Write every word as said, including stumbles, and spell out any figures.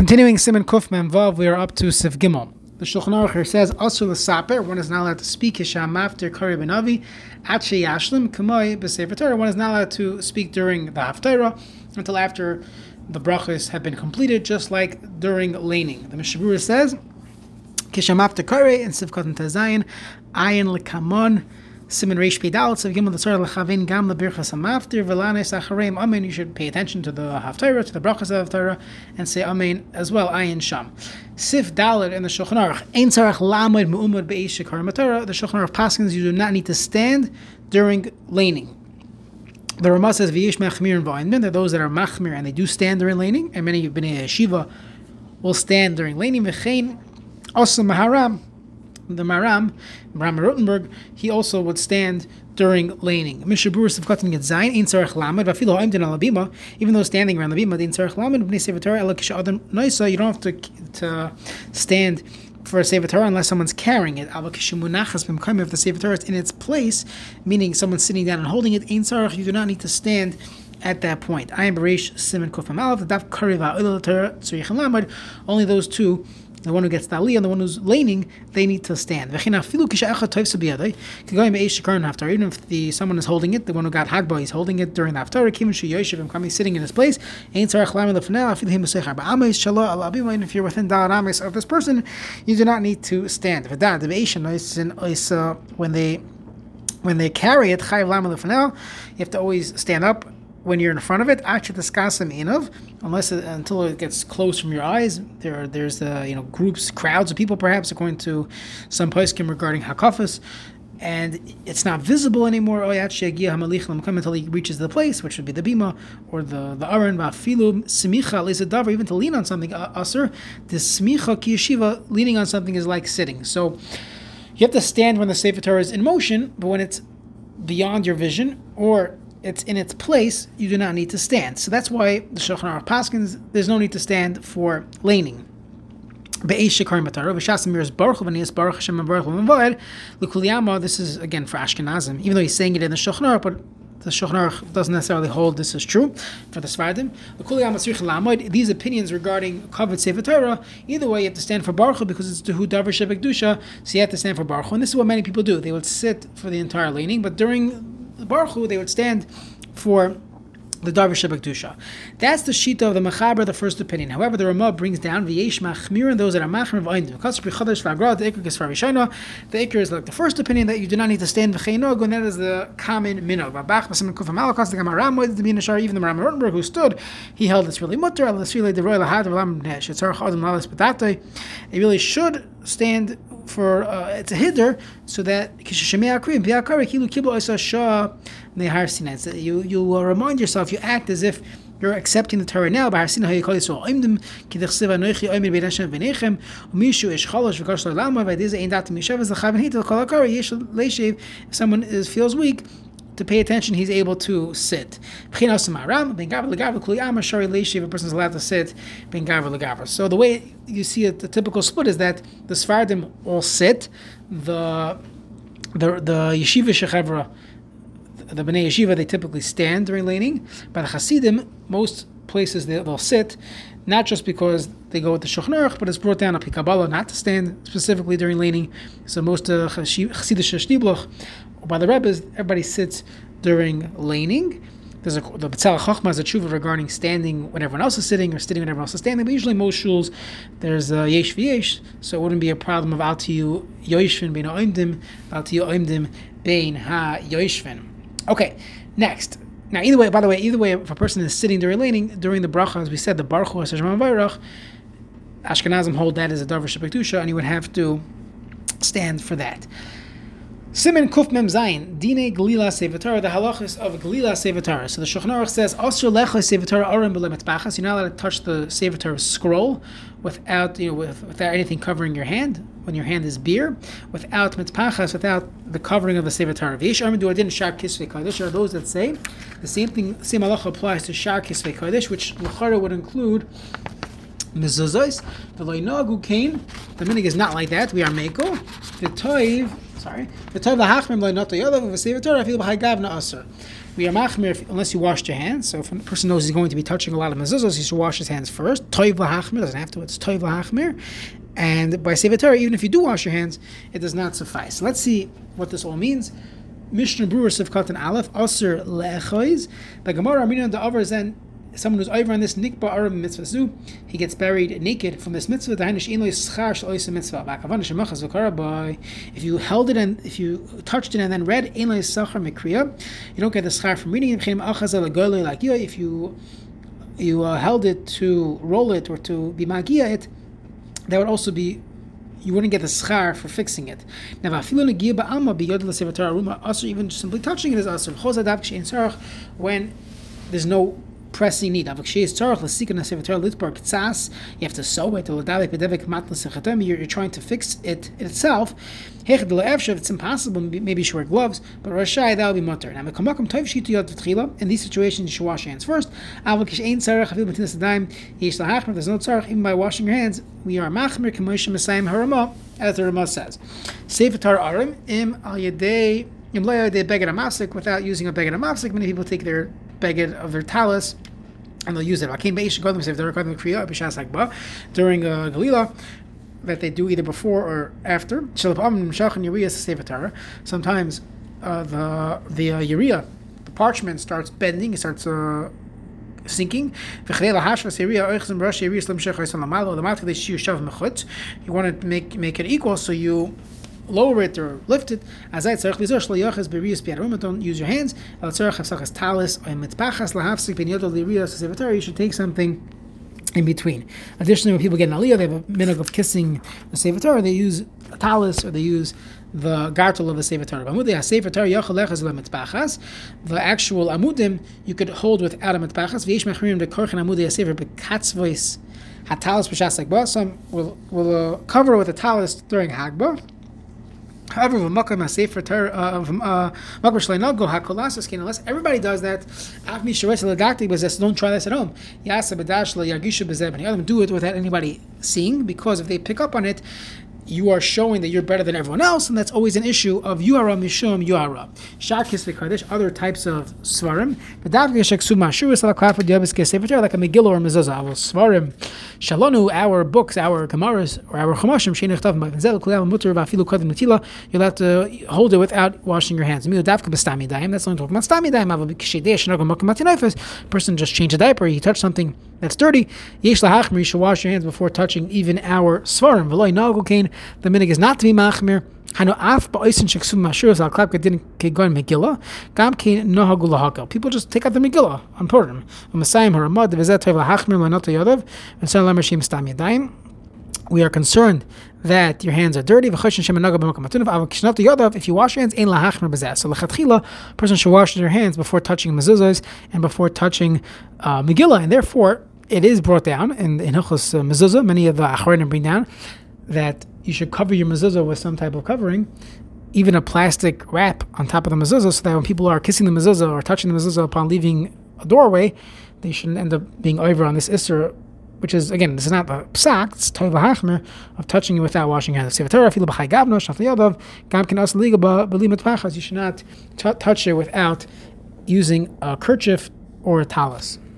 Continuing Siman Kufman Vav, we are up to Sef Gimel. The Shulchan Aruch here says, "Asur l'Saper, one is not allowed to speak Kisham after Kari Benavi, at Yashlim Kamoi b'Sefer Torah, one is not allowed to speak during the Haftarah until after the brachos have been completed, just like during Laining." The Meshavura says, "Kisham after Kari and Sef Katan Tazayin, Ayin leKamon." Siman Reish Pidal, Sef Gimel, the Tzara L'Chavin Gam L'Birchas Hamaftir V'Lanes Achareim Amen. You should pay attention to the Haftarah, to the brachas of Haftarah, and say Amen as well. Ayin Shem. Sif Dalet in the Shulchan Aruch. Ein Tzarach Lamed Me'umad Be'esh Shekar Matara. The Shulchan Aruch paskins you do not need to stand during laning. The Ramah says V'yesh Machmir and Va'inmin. There are those that are Machmir and they do stand during laning, and many of B'nei Yeshiva will stand during laning. V'chein also Maharam. The Maharam, Rabbi Rothenburg, he also would stand during laning. Mishabur Sef Katan Tazayin, Ein Tzarach Lamed, Vafilo Oimdin Al Bima. Even though standing around the bima, Ein Tzarach Lamed, B'nei Sefer Torah Ela Kisha Adam Noisa. You don't have to to stand for a sevatora unless someone's carrying it. Al Kisha Munachas B'Mkayim. If the sevatora is in its place, meaning someone's sitting down and holding it, Ein Tzarach, you do not need to stand at that point. I am Bereish Siman Kufam Aleph. The Daf Kari Va'Oil Torah Tzarich Lamed. Only those two. The one who gets the aliyah and the one who's laning, they need to stand. Even if the someone is holding it, the one who got hagba is holding it during the haftarah, he's sitting in his place. And if you're within dalat amis of this person, you do not need to stand. When they when they carry it, you have to always stand up. When you're in front of it, unless it, until it gets closed from your eyes, there there's uh, you know groups, crowds of people, perhaps according to some poskim regarding hakafas, and it's not visible anymore until he reaches the place, which would be the bima or the the aran. Even to lean on something, asur. This smicha ki yeshiva, leaning on something is like sitting. So you have to stand when the sefer Torah is in motion, but when it's beyond your vision or it's in its place, you do not need to stand. So that's why the Shulchan Aruch paskins, there's no need to stand for laning. This is, again, for Ashkenazim. Even though he's saying it in the Shulchan Aruch, but the Shulchan Aruch doesn't necessarily hold this is true for the Svardim. These opinions regarding Kovid Sefer Torah, either way, you have to stand for Baruch Hu because it's tohu davar shebekdusha, so you have to stand for Baruch Hu. And this is what many people do. They would sit for the entire laning, but during Baruch Hu, they would stand for the davar shebekdusha. That's the shita of the Mechaber, the first opinion. However, the Ramah brings down v'yesh machmir and those that are machmir v'oindim. The ikr is like the first opinion that you do not need to stand v'cheinog, and that is the common minog. Even the Rabbi Rothenburg who stood, he held it's really mutter. It really should stand for uh, it's a hider, so that you you uh, remind yourself, you act as if you're accepting the Torah now. If someone is feels weak to pay attention, he's able to sit. A person is allowed to sit. So the way you see it, the typical split is that the Svardim all sit, the the, the Yeshiva Shechavra, the B'nei Yeshiva, they typically stand during laning, but the chasidim, most places they, they'll sit, not just because they go with the Shulchan Aruch, but it's brought down a pikabala not to stand specifically during laning. So most uh, chasidish shnibloch, by the Rebbe's, everybody sits during laning. There's a, the B'tzal Chachma has a tshuva regarding standing when everyone else is sitting or sitting when everyone else is standing, but usually most shuls, there's a yesh v'yesh, so it wouldn't be a problem of al tiyu yoishvin bein ha'oimdim, al tiyu oimdim bein ha'yoishvin. Okay, next. Now, either way, by the way, either way, if a person is sitting during laning, during the bracha, as we said, the Baruch Hu HaShem HaVayrach, Ashkenazim hold that as a davar shebekdusha, and you would have to stand for that. Siman Kufmem Zayin, Dine Glila Sevatora, the halachas of Glila Sevatora. So the Shulchan Aruch says, "Asur lecha sevatora aron b'lemetbachas." You're not allowed to touch the sevatora scroll without, you know, with, without anything covering your hand. When your hand is beer, without metpachas, without the covering of the sevatora. V'yesh armin duadin Shar Kisvei Kodesh. There are those that say the same thing. Same halacha applies to Shar Kisvei Kodesh, which l'chara would include mezuzos. The loynagu kain. The minig is not like that. We are meko. The toiv. Sorry. The Torah, the Hachmim, the Not the Yodav, the Sefer Torah, I feel by Hagav na Asur. We are machmir unless you washed your hands. So if a person knows he's going to be touching a lot of mezuzos, he should wash his hands first. Toiv lahachmir doesn't have to. It's toiv lahachmir. And by sevatora, even if you do wash your hands, it does not suffice. So let's see what this all means. Mishnah Brewer Sef Katan Aleph Aser lechoiz. The Gemara Aminon the Avar is then someone who's over on this nikba aram mitzvah, he gets buried naked from this mitzvah. If you held it and if you touched it and then read, you don't get the schar from reading it. If you you uh, held it to roll it or to be magia it, that would also be. You wouldn't get the schar for fixing it. Also, even just simply touching it is asur. When there's no pressing need, you have to sew it. You're, you're trying to fix it itself. If it's impossible, maybe you should wear gloves. But rashai, that will be mutter. In these situations, you should wash your hands first. There's no tzarach even by washing your hands. We are machmir k'moishim esayim haramah, as the Ramah says. Sevatar arim im al yedei im lo yedei beged hamafsik, without using a beged hamafsik. Many people take their beged of their talus, and they'll use it. During a uh, galila, that they do either before or after. Sometimes uh, the the uh, urea, the parchment starts bending, it starts uh, sinking. You want to make make it equal, so you lower it or lift it. Don't use your hands. You should take something in between. Additionally, when people get an aliyah, they have a minhag of kissing the sevatora. They use a talis or they use the gartel of the sevatora. The actual amudim you could hold without a mitpachas. Some will, will uh, cover with a talis during hagba. However, unless everybody does that, don't try this at home. Do it without anybody seeing, because if they pick up on it, you are showing that you're better than everyone else, and that's always an issue of yuara mishum yuara. Shar Kisvei Kodesh, other types of svarim. Like a megillah or mezuzah. Svarim, shalonu, our books, our gemaras, or our chumashim. You'll have to hold it without washing your hands. That's only talking about stami daim. Person just changed a diaper, he touched something that's dirty. You should wash your hands before touching even our svarim. The minhag is not to be machmir. People just take out the megillah on Purim. We are concerned that your hands are dirty. If you wash your hands, so lechatchila, a person should wash their hands before touching mezuzos and before touching uh, megillah, and therefore it is brought down in in hilchos uh, mezuzah. Many of the acharonim bring down that you should cover your mezuzah with some type of covering, even a plastic wrap on top of the mezuzah, so that when people are kissing the mezuzah or touching the mezuzah upon leaving a doorway, they shouldn't end up being over on this isser, which is, again, this is not the psak, it's toiv hachmer, of touching it without washing your hands. You should not t- touch it without using a kerchief or a talus.